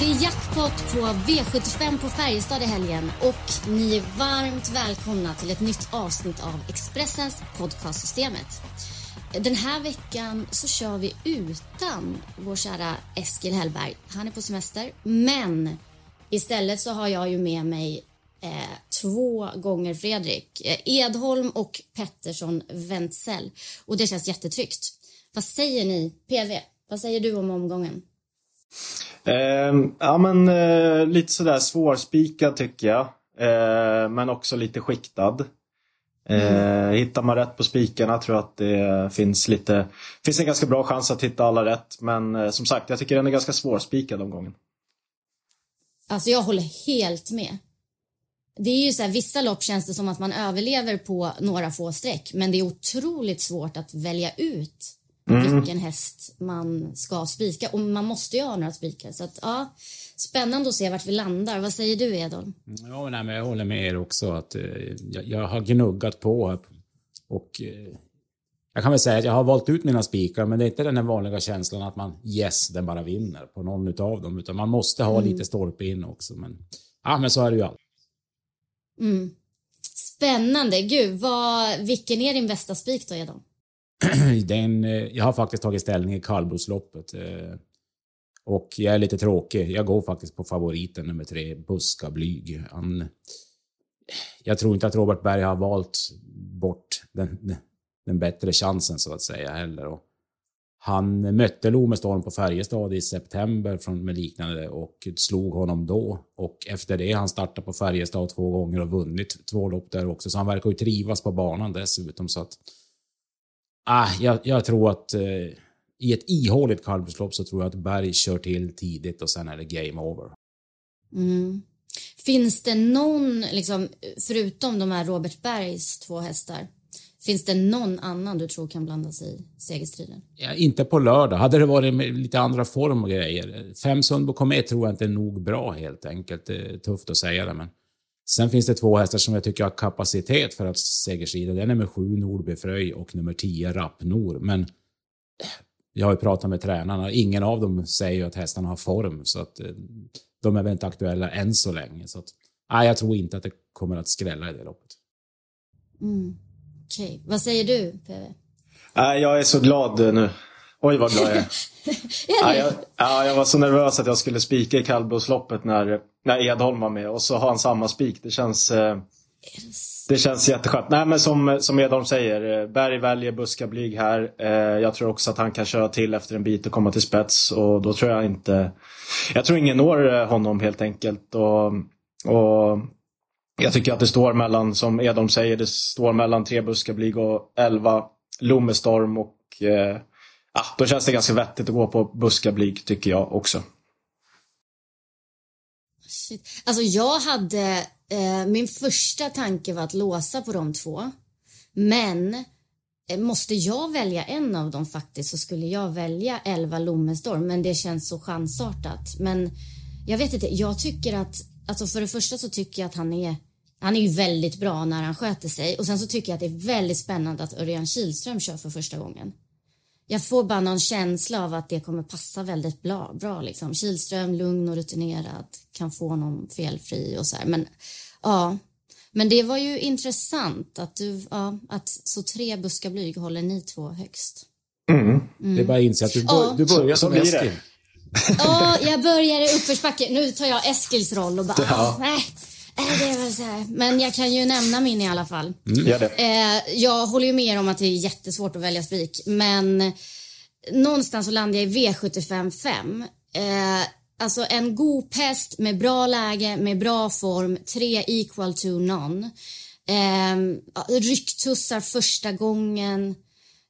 Det är jackpot på V75 på Färjestad i helgen och ni är varmt välkomna till ett nytt avsnitt av Expressens podcastsystemet. Den här veckan så kör vi utan vår kära Eskil Hellberg. Han är på semester, men istället så har jag ju med mig två gånger Fredrik Edholm och Pettersson Wenzel. Och det känns jättetryggt. Vad säger ni, PV? Vad säger du om omgången? Lite sådär svårspikad tycker jag, men också lite skiktad. Hittar man rätt på spikarna tror jag att det finns en ganska bra chans att hitta alla rätt. Men som sagt, jag tycker den är ganska svårspikad omgången. Alltså jag håller helt med. Det är ju så här, vissa lopp känns det som att man överlever på några få streck, men det är otroligt svårt att välja ut vilken häst man ska spika. Och man måste ju ha några spikar. Så att, ja, spännande att se vart vi landar. Vad säger du, Edholm? Ja, men jag håller med er också. Att, jag har gnuggat på. Och jag kan väl säga att jag har valt ut mina spikar. Men det är inte den vanliga känslan att man den bara vinner på någon utav dem. Utan man måste ha lite stolpe in också. Men, ja, men så är det ju allt. Mm. Spännande. Gud, vilken är din bästa spik då, Edholm? Jag har faktiskt tagit ställning i Kalbosloppet och jag är lite tråkig. Jag går faktiskt på favoriten nummer 3, Buska Blyg. Jag tror inte att Robert Berg har valt bort den bättre chansen så att säga heller. Och han mötte Lome Storm på Färjestad i september med liknande och slog honom då. Och efter det han startat på Färjestad 2 gånger och vunnit 2 lopp där också. Så han verkar ju trivas på banan dessutom, så att jag tror att i ett ihåligt kalvslopp så tror jag att Berg kör till tidigt och sen är det game over. Mm. Finns det någon, liksom, förutom de här Robert Bergs 2 hästar, finns det någon annan du tror kan blanda sig i segerstriden? Ja, inte på lördag. Hade det varit med lite andra form och grejer. 5 Sundbo Komet tror jag inte är nog bra helt enkelt. Det är tufft att säga det, men sen finns det 2 hästar som jag tycker har kapacitet för att segersida. Det är nummer 7 Norby Fröj och nummer 10 Rappnor. Men jag har ju pratat med tränarna. Ingen av dem säger ju att hästarna har form. Så att de är väl inte aktuella än så länge. Så att, jag tror inte att det kommer att skrälla i det loppet. Mm. Okej. Vad säger du, PV? Jag är så glad nu. Oj, vad glad jag är. Jag var så nervös att jag skulle spika i Kalbosloppet när Edholm var med. Och så har han samma spik. Det känns jätteskönt. Nej, men som Edholm säger, Berg väljer Buska Blyg här. Jag tror också att han kan köra till efter en bit och komma till spets. Och då tror jag inte... Jag tror ingen når honom helt enkelt. Och jag tycker att det står mellan, som Edholm säger, det står mellan 3 Buska Blyg och 11 Lome Storm och... då känns det ganska vettigt att gå på Buska Blyg tycker jag också. Shit. Alltså jag hade... min första tanke var att låsa på de 2. Men måste jag välja en av dem faktiskt så skulle jag välja 11 Lome Storm. Men det känns så chansartat. Men jag vet inte, jag tycker att... Alltså för det första så tycker jag att han är ju väldigt bra när han sköter sig. Och sen så tycker jag att det är väldigt spännande att Örjan Kihlström kör för första gången. Jag får bara någon känsla av att det kommer passa väldigt bra liksom. Kihlström, lugn och rutinerad, kan få någon felfri och så här. Men ja, men det var ju intressant att så 3 Buska Blyg håller ni 2 högst. Det är bara inse att du börjar som Eskil. Ja, jag börjar i uppförsbacke. Nu tar jag Eskils roll och bara det är väl så här. Men jag kan ju nämna min i alla fall. Jag håller ju med om att det är jättesvårt att välja spik. Men någonstans så landar jag i V75-5. Alltså en god häst med bra läge, med bra form. 3 Equal to none. Rycktussar första gången.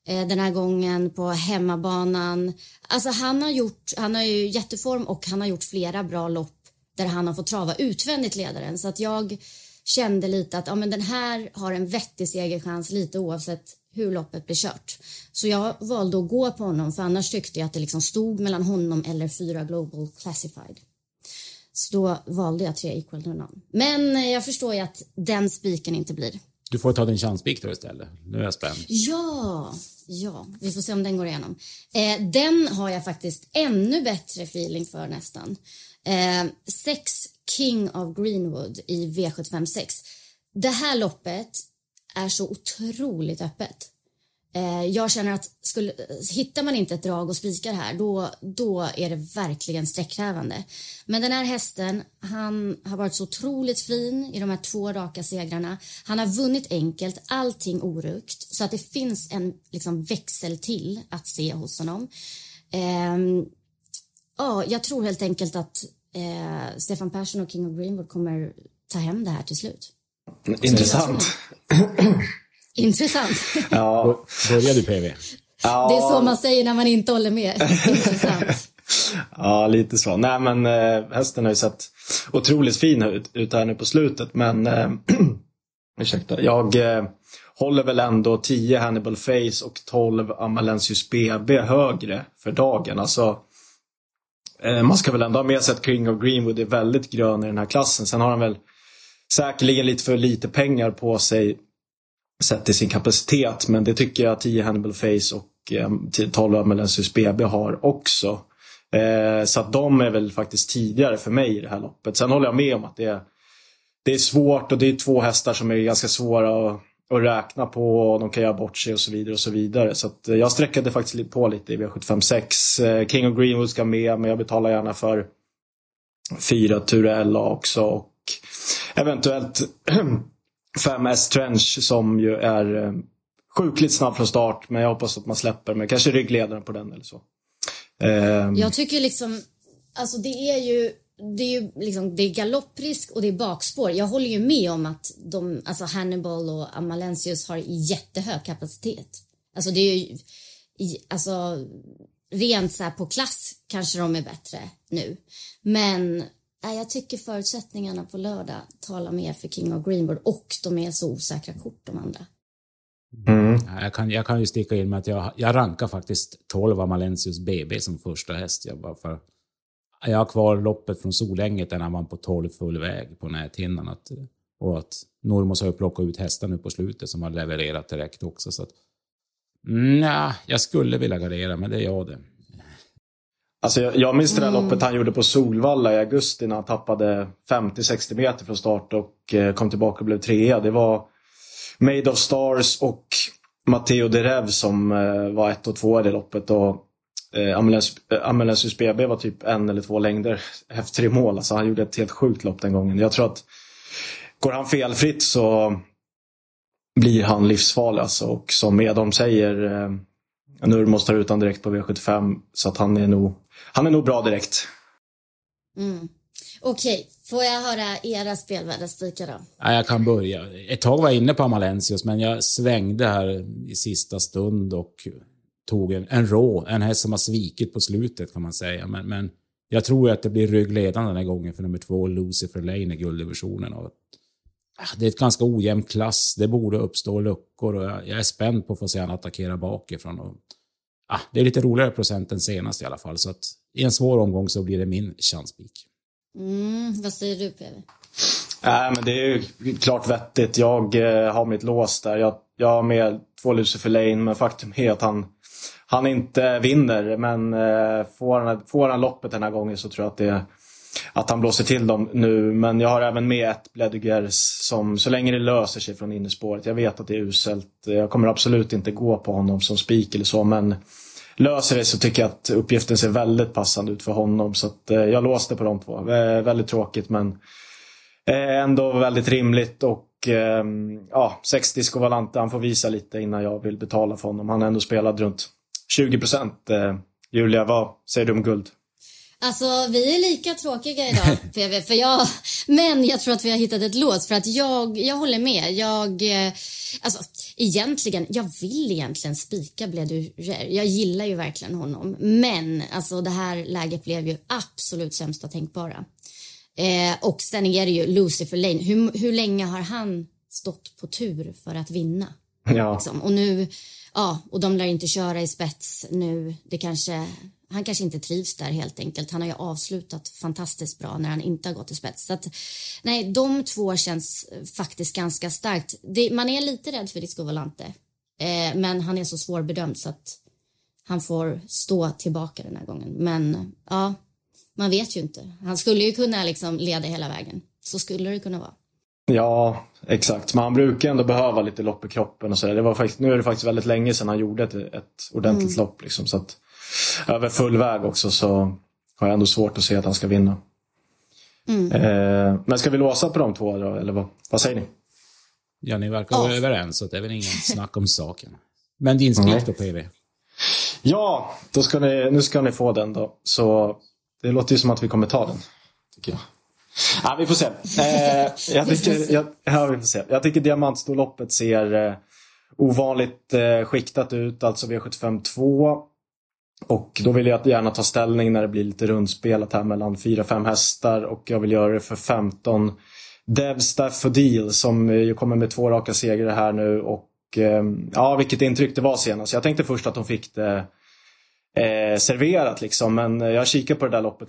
den här gången på hemmabanan. Alltså han har ju jätteform och han har gjort flera bra lopp där han har fått trava utvändigt ledaren. Så att jag kände lite att ja, men den här har en vettig segerchans lite oavsett hur loppet blir kört. Så jag valde att gå på honom, för annars tyckte jag att det liksom stod mellan honom eller 4 Global Classified. Så då valde jag 3 Equal to none. Men jag förstår ju att den spiken inte blir. Du får ta din chanspik då istället. Nu är jag spänd. Ja, vi får se om den går igenom. Den har jag faktiskt ännu bättre feeling för nästan. 6 King of Greenwood i V75-6. Det här loppet är så otroligt öppet. Jag känner att hittar man inte ett drag och spikar här, då är det verkligen sträckkrävande. Men den här hästen, han har varit så otroligt fin i de här 2 raka segrarna. Han har vunnit enkelt, allting orukt. Så att det finns en liksom växel till att se hos honom. Ja, jag tror helt enkelt att Stefan Persson och King of Greenwood kommer ta hem det här till slut. Intressant. Intressant. Ja. Börjar du PV? Ja. Det är så man säger när man inte håller med. Intressant. Ja, lite så. Nej, men hästen har ju sett otroligt fin ut här nu på slutet. Men ursäkta, jag håller väl ändå 10 Hannibal Face och 12 Amalensius B.B. högre för dagen. Alltså, man ska väl ändå ha med sig att King of Greenwood är väldigt grön i den här klassen. Sen har han väl säkerligen lite för lite pengar på sig sett i sin kapacitet, men det tycker jag 10 Hannibal Face och 12 Amalensius BB har också. Så att de är väl faktiskt tidigare för mig i det här loppet. Sen håller jag med om att det är svårt, och det är 2 hästar som är ganska svåra att räkna på, och de kan göra bort sig och så vidare och så vidare. Så att jag sträckade faktiskt på lite i V75-6. King of Greenwood ska med, men jag betalar gärna för 4 Turella också, och eventuellt 5S Trench som ju är sjukligt snabb från start, men jag hoppas att man släpper med kanske ryggledaren på den eller så. Jag tycker liksom, alltså det är ju liksom, det är galopprisk och det är bakspår. Jag håller ju med om att alltså Hannibal och Amalensius har jättehög kapacitet. Alltså det är ju, alltså rent så här på klass kanske de är bättre nu, men jag tycker förutsättningarna på lördag talar mer för King of Greenwood, och de är så osäkra kort de andra. Mm. Jag kan ju sticka in med att jag rankar faktiskt 12 Amalensius BB som första häst. Jag har kvar loppet från Solänget där han vann på 12 full väg på näthinnan. Och att Normos har plockat ut hästar nu på slutet som har levererat direkt också. Så att, jag skulle vilja gardera, men det gör det. Alltså jag minns det där loppet han gjorde på Solvalla i augusti när han tappade 50-60 meter från start och kom tillbaka och blev 3:a. Det var Made of Stars och Matteo Derev som var 1 och 2 i det loppet, och Amalensius BB var typ 1 eller 2 längder efter 3 mål. Alltså han gjorde ett helt sjukt lopp den gången. Jag tror att går han felfritt så blir han livsfarlig, alltså. Och som Edholm säger, nu måste han utan direkt på V75, så att han är nog bra direkt. Mm. Okej, får jag höra era spelvärda spikar då? Ja, jag kan börja. Ett tag var jag inne på Amalensius, men jag svängde här i sista stund och tog en häst som har svikit på slutet kan man säga. Men jag tror att det blir ryggledande den här gången för nummer 2, Lucifer Lane i gulddivisionen. Och det är ett ganska ojämn klass. Det borde uppstå luckor, och jag är spänd på att få se han attackera bakifrån. Och, det är lite roligare procent än senast i alla fall. Så att i en svår omgång så blir det min chanspik. Vad säger du, Peder? Men det är ju klart vettigt. Jag har mitt lås där. Jag har med 2 Lucifer Lane, men faktum är att han inte vinner. Men får han loppet den här gången så tror jag att det är att han blåser till dem nu. Men jag har även med 1 Blediger som, så länge det löser sig från innerspåret. Jag vet att det är uselt. Jag kommer absolut inte gå på honom som spik eller så, men löser det så tycker jag att uppgiften ser väldigt passande ut för honom. Så att jag låste på de 2. Väldigt tråkigt, men ändå väldigt rimligt. Och 60 skovalante. Han får visa lite innan jag vill betala för honom. Han har ändå spelat runt 20%. Julia, vad säger du om guld? Alltså, vi är lika tråkiga idag, PV, men jag tror att vi har hittat ett lås, för att jag håller med. Jag vill egentligen spika Blediger. Jag gillar ju verkligen honom, men alltså det här läget blev ju absolut sämsta tänkbara. Och sen är det ju Lucifer Lane. Hur länge har han stått på tur för att vinna? Ja. Liksom? Och nu, ja, och de lär inte köra i spets nu. Han kanske inte trivs där helt enkelt. Han har ju avslutat fantastiskt bra när han inte har gått i spets. Så att, nej, de två känns faktiskt ganska starkt. Man är lite rädd för Disco Volante. Men han är så svårbedömd så att han får stå tillbaka den här gången. Men ja, man vet ju inte. Han skulle ju kunna liksom leda hela vägen. Så skulle det kunna vara. Ja, exakt. Men han brukar ändå behöva lite lopp i kroppen och så där. Nu är det faktiskt väldigt länge sedan han gjorde ett ordentligt lopp. Liksom, så att över full väg också, så har jag ändå svårt att se att han ska vinna. Men ska vi låsa på de två då, eller vad säger ni? Ja, ni verkar vara överens, så det är väl ingen snack om saken. Men din spik då, PV? Ja, då ska nu ska ni få den då. Så det låter ju som att vi kommer ta den, tycker jag. Ja, vi får se. Vi får se. Jag tycker Diamantstorloppet ser ovanligt skiktat ut, alltså V75-2. Och då vill jag gärna ta ställning när det blir lite rundspelat här mellan 4-5 hästar, och jag vill göra det för 15 Devstaff och Deal, som ju kommer med 2 raka segrar här nu, och ja, vilket intryck det var senast. Jag tänkte först att de fick det serverat liksom, men jag kikar på det där loppet.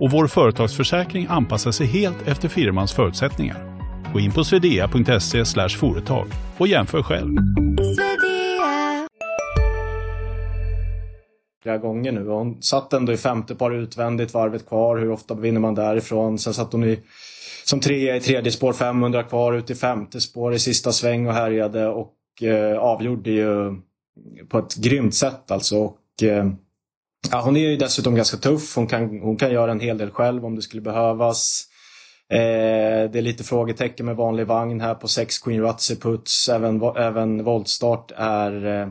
Och vår företagsförsäkring anpassar sig helt efter firmans förutsättningar. Gå in på svedea.se/företag och jämför själv. Gånger nu. Hon satt ändå i femte par utvändigt varvet kvar. Hur ofta vinner man därifrån? Sen satt hon som trea i tredje spår, 500 kvar ut i femte spår i sista sväng och härjade, och avgjorde ju på ett grymt sätt alltså. Och hon är ju dessutom ganska tuff. Hon kan göra en hel del själv om det skulle behövas. Det är lite frågetecken med vanlig vagn här på 6 Queen Rutsey Puts. Även voltstart är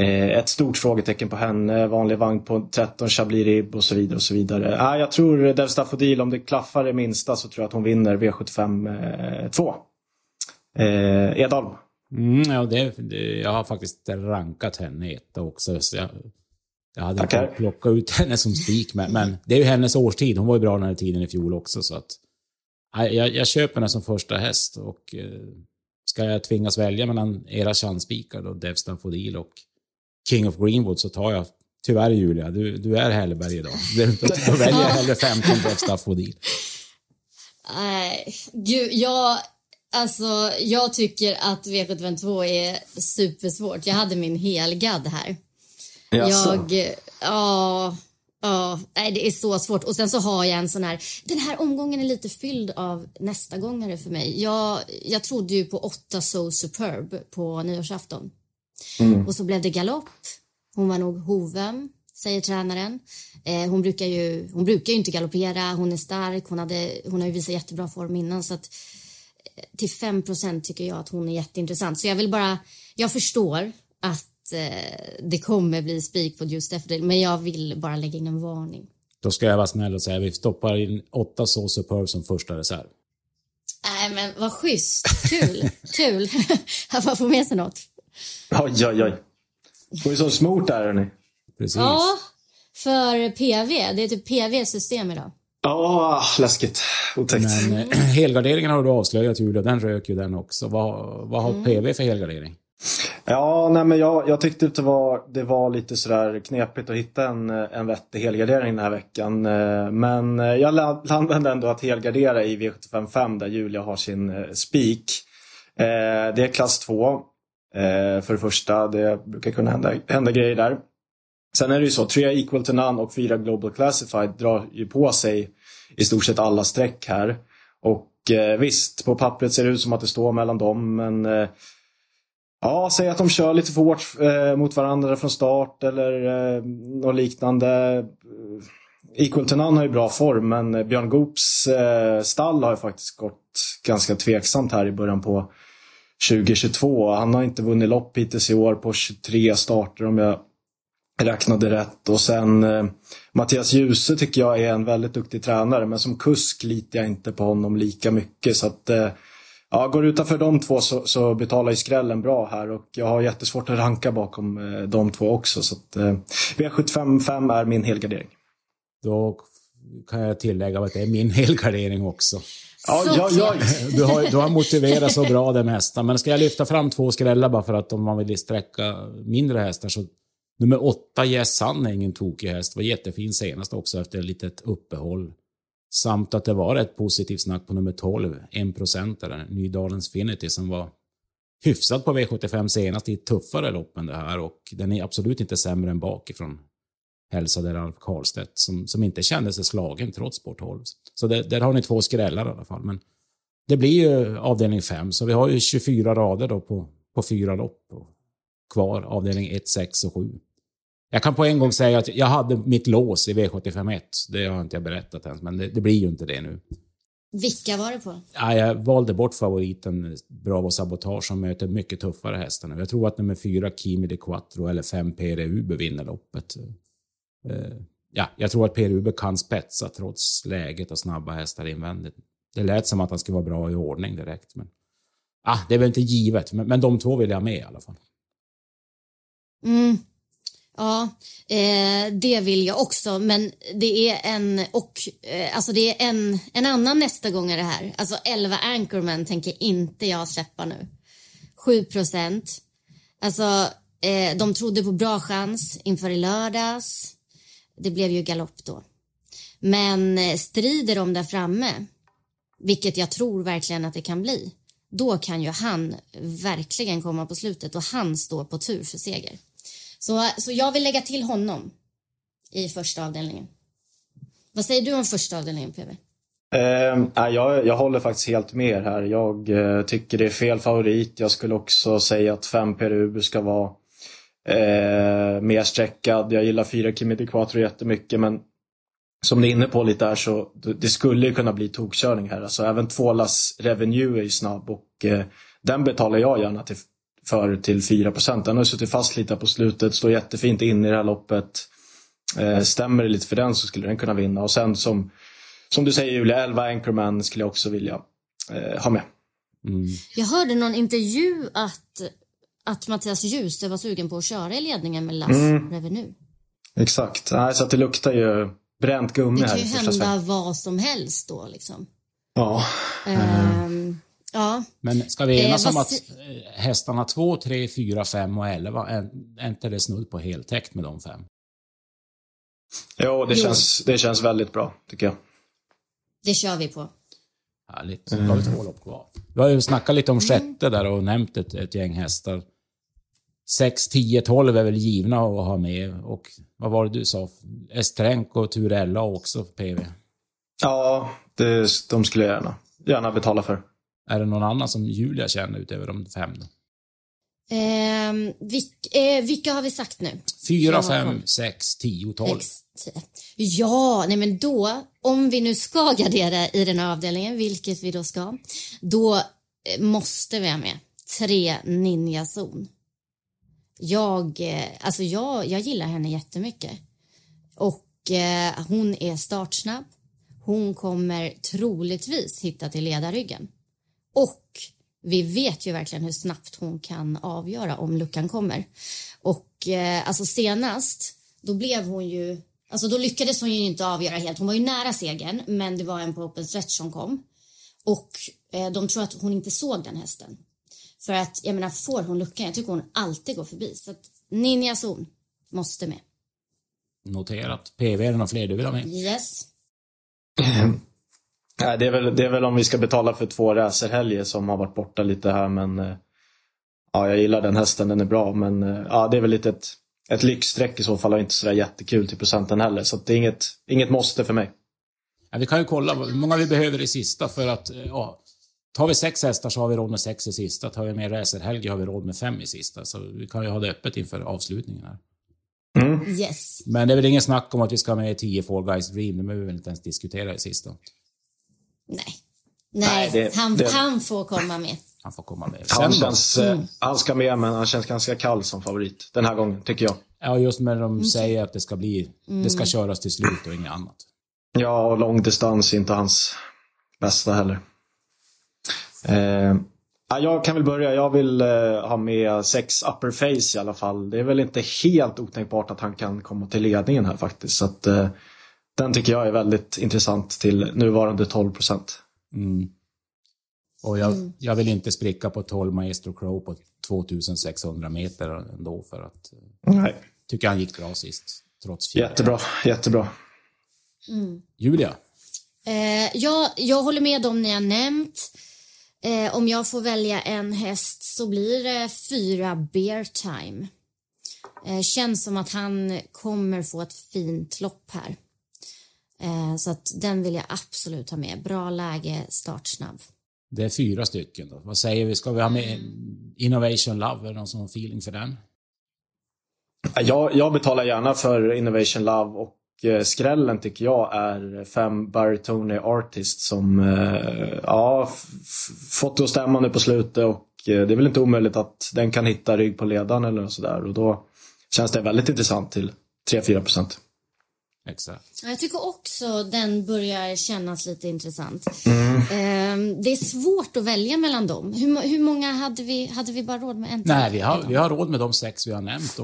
ett stort frågetecken på henne. Vanlig vagn på 13 Chablis Rib och så vidare och så vidare. Jag tror Devstaff och Deal, om det klaffar det minsta, så tror jag att hon vinner V75-2. Edholm. Ja, jag har faktiskt rankat henne ett också. Så jag hade inte plockat ut henne som spik, men det är ju hennes årstid. Hon var ju bra den här tiden i fjol också. Så att, jag köper henne som första häst, och ska jag tvingas välja mellan era chanspikar då, Devstaff och Deal och King of Greenwood, så tar jag tyvärr Julia. Du är Hellberg idag. Då väljer jag hellre 15 Devstaff och Deal. Nej, gud, jag tycker att V72 är supersvårt. Jag hade min helgad här. Nej, det är så svårt. Och sen så har jag en sån här... Den här omgången är lite fylld av nästa gångare för mig. Jag trodde ju på 8 So Superb på nyårsafton. Och så blev det galopp. Hon var nog hoven, säger tränaren. Hon brukar ju inte galoppera. Hon är stark. Hon har ju visat jättebra form innan. Så att, till 5% tycker jag att hon är jätteintressant. Så jag vill bara... Jag förstår att det kommer bli spik på just efter det, men jag vill bara lägga in en varning. Då ska jag vara snäll och säga vi stoppar in 8 So Superb som första reserv. Nej, men vad schysst. Kul. Jag får få med sig något. Oj. Får ju så smort där, hörni. Precis. Ja, för PV. Det är typ PV-system idag. Ja, läskigt. Otäckt. Men helgarderingen har du avslöjat, Julia. Den rök ju den också. Vad har PV för helgardering? Ja, nej, men jag tyckte att det var lite sådär knepigt att hitta en vettig helgardering den här veckan. Men jag landade ändå att helgardera i V75-5 där Julia har sin spik. Det är klass 2 för det första. Det brukar kunna hända grejer där. Sen är det ju så, 3 Equal to none och 4 Global Classified drar ju på sig i stort sett alla streck här. Och visst, på pappret ser det ut som att det står mellan dem, men ja, säg att de kör lite för hårt mot varandra från start eller något liknande. Equal to none har ju bra form, men Björn Goops stall har ju faktiskt gått ganska tveksamt här i början på 2022. Han har inte vunnit lopp hittills i år på 23 starter om jag räknade rätt. Och sen Mattias Djuse tycker jag är en väldigt duktig tränare, men som kusk litar jag inte på honom lika mycket. Så att ja, går utanför de två så betalar ju skrällen bra här, och jag har jättesvårt att ranka bakom de två också. Så att V75-5 är min helgardering. Då kan jag tillägga att det är min helgardering också. Ja, du har motiverat så bra det mesta. Men ska jag lyfta fram två skrällar bara för att om man vill sträcka mindre hästar, så nummer 8 Jessan är ingen tokig häst. Var jättefin senast också efter ett litet uppehåll. Samt att det var ett positivt snack på nummer 12, 1%-aren, Nydalens Finity, som var hyfsat på V75 senast i tuffare lopp än det här. Och den är absolut inte sämre än bakifrån, hälsade Ralf Karlstedt, som inte kände sig slagen trots sport 12. Så där har ni två skrällar i alla fall. Men det blir ju avdelning 5, så vi har ju 24 rader då på 4 lopp kvar, avdelning 1, 6 och 7. Jag kan på en gång säga att jag hade mitt lås i V75-1. Det har inte jag berättat ens, men det blir ju inte det nu. Vilka var det på? Ja, jag valde bort favoriten Bravo Sabotage som möter mycket tuffare hästar nu. Jag tror att nummer 4 Kimi de Quattro eller 5 Peri Uber vinner loppet. Ja, jag tror att Peri Uber kan spetsa trots läget och snabba hästar invändigt. Det lät som att han skulle vara bra i ordning direkt. Men det är väl inte givet, men de två vill jag med i alla fall. Mm. Ja, det vill jag också, men det är en annan nästa gång är det här. Alltså 11 Anchorman tänker inte jag släppa nu. 7%. Alltså de trodde på bra chans inför i lördags. Det blev ju galopp då. Men strider de där framme, vilket jag tror verkligen att det kan bli, då kan ju han verkligen komma på slutet och han står på tur för seger. Så jag vill lägga till honom i första avdelningen. Vad säger du om första avdelningen, PV? Jag håller faktiskt helt med här. Jag tycker det är fel favorit. Jag skulle också säga att 5 Peri Uber ska vara mer sträckad. Jag gillar 4 Kimi de Quattro jättemycket, men som ni är inne på lite här, så det skulle ju kunna bli tokkörning här. Alltså, även 2 Las Revenue är ju snabb, och den betalar jag gärna till 4%. Den har suttit fast lite på slutet, står jättefint in i det här loppet. Stämmer det lite för den så skulle den kunna vinna. Och sen som du säger, Julia, 11 Anchorman skulle jag också vilja ha med. Mm. Jag hörde någon intervju att Mattias Djuse var sugen på att köra i ledningen med Las Revenue. Exakt. Nej, så att det luktar ju bränt gummi här. Det kan ju hända vad som helst då liksom. Ja. Ja. Men ska vi enas om att hästarna 2, 3, 4, 5 och 11 är inte det snudd på heltäckt med de 5? Jo, det känns väldigt bra tycker jag. Det kör vi på. Härligt, då har vi 2 lopp kvar. Vi har ju snackat lite om sjätte där och nämnt ett gäng hästar. 6, 10, 12 är väl givna att ha med. Och vad var det du sa? Estrenk och Turella också för PV. Ja, de skulle jag gärna betala för. Är det någon annan som Julia känner utöver de 5 då? Vilka har vi sagt nu? 4, 5, 6, 10, 12. Ja, nej men då, om vi nu ska gardera i den här avdelningen, vilket vi då ska, då måste vi ha med 3 Ninjazon. Jag gillar henne jättemycket. Och hon är startsnabb. Hon kommer troligtvis hitta till ledarryggen. Och vi vet ju verkligen hur snabbt hon kan avgöra om luckan kommer. Och alltså senast, då blev hon ju... Alltså då lyckades hon ju inte avgöra helt. Hon var ju nära segern, men det var en på open stretch som kom. Och de tror att hon inte såg den hästen. För att, jag menar, får hon luckan, jag tycker hon alltid går förbi. Så att Ninjazon måste med. Noterat. PV, är det någon fler du vill ha med? Yes. Nej, det är väl om vi ska betala för 2 racerhelger som har varit borta lite här, men ja, jag gillar den hästen, den är bra, men ja, det är väl lite ett ett lyxsträck i så fall, är inte sådär jättekul till procenten heller. Så det är inget måste för mig. Ja, vi kan ju kolla hur många vi behöver i sista för att... Ja. Tar vi 6 hästar så har vi råd med 6 i sista. Tar vi med racerhelg har vi råd med 5 i sista. Så vi kan ju ha det öppet inför avslutningen här. Mm. Yes. Men det är väl ingen snack om att vi ska med 10 Fall Guys Dream. Det behöver vi väl inte ens diskutera i sista. Nej, han får komma med. Han får komma med. Han ska med, men han känns ganska kall som favorit den här gången, tycker jag. Ja, just när de säger att det ska bli... Det ska köras till slut och inget annat. Ja, och lång distans är inte hans bästa heller. Jag kan väl börja. Jag vill ha med 6 Upper Face i alla fall. Det är väl inte helt otänkbart att han kan komma till ledningen här faktiskt. Så att, den tycker jag är väldigt intressant till nuvarande 12%. Mm. Och jag vill inte spricka på 12 Maestro Crow på 2600 meter ändå, för att tycker han gick bra sist trots fjärde. Jättebra. Julia? Jag håller med om ni har nämnt. Om jag får välja en häst så blir det 4 Bear Time. Känns som att han kommer få ett fint lopp här. Så att den vill jag absolut ha med. Bra läge, startsnabb. Det är 4 stycken då. Vad säger vi? Ska vi ha med Innovation Love? Är det någon som har feeling för den? Jag betalar gärna för Innovation Love, och skrällen tycker jag är 5 Baritone Artist som fått det att stämma nu på slutet, och det är väl inte omöjligt att den kan hitta rygg på ledaren eller sådär, och då känns det väldigt intressant till 3-4%. Exakt. Jag tycker också den börjar kännas lite intressant. Det är svårt att välja mellan dem. Hur många hade vi bara råd med en? Nej, vi har råd med de 6 vi har nämnt.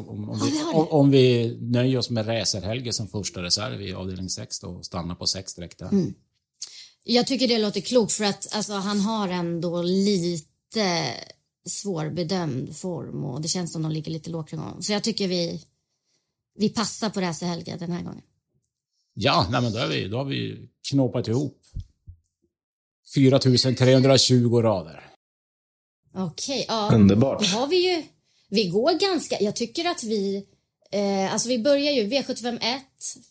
Om vi nöjer oss med racerhelge som första reserv i avdelning 6 då, och stannar på 6 direkt där. Jag tycker det låter klokt, för att alltså, han har ändå lite svårbedömd form, och det känns som de ligger lite lågt kring honom. Så jag tycker vi passar på racerhelge den här gången. Ja, nej, men då har vi knåpat ihop 4320 rader. Okej, ja. Underbart. Då har vi ju... Vi går ganska... Jag tycker att vi... alltså vi börjar ju V75-1,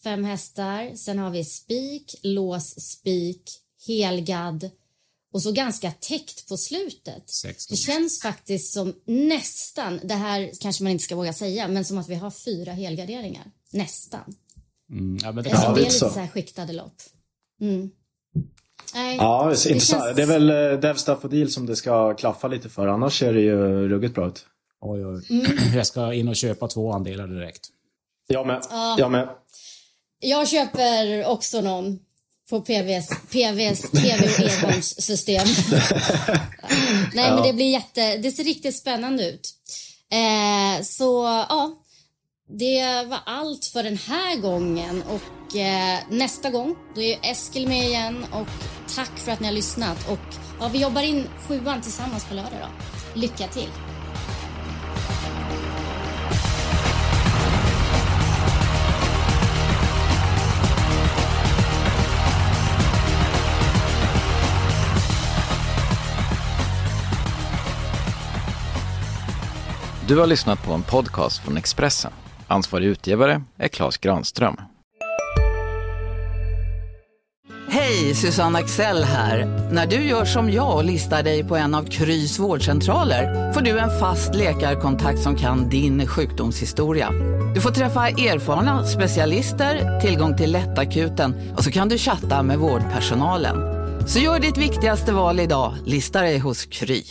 5 hästar. Sen har vi spik, lås, spik, helgad. Och så ganska täckt på slutet. 16. Det känns faktiskt som nästan... Det här kanske man inte ska våga säga, men som att vi har 4 helgarderingar. Nästan. Ja, men det kan vara lite så här skiktade lopp. Nej, ja, det är intressant. Känns... Det är väl Devstaff och Deal som det ska klaffa lite för. Annars ser det ju ruggigt bra ut. Oj. Jag ska in och köpa 2 andelar direkt. Jag med. Jag köper också någon på PVs PV och Edholms system. Men det blir det ser riktigt spännande ut. Det var allt för den här gången, och nästa gång då är Eskil med igen, och tack för att ni har lyssnat, och vi jobbar in 7:an tillsammans på lördag då. Lycka till! Du har lyssnat på en podcast från Expressen. Ansvarig utgivare är Claes Granström. Hej, Susanne Axel här. När du gör som jag och listar dig på en av Krys vårdcentraler får du en fast läkarkontakt som kan din sjukdomshistoria. Du får träffa erfarna specialister, tillgång till lättakuten, och så kan du chatta med vårdpersonalen. Så gör ditt viktigaste val idag, listar dig hos Kry.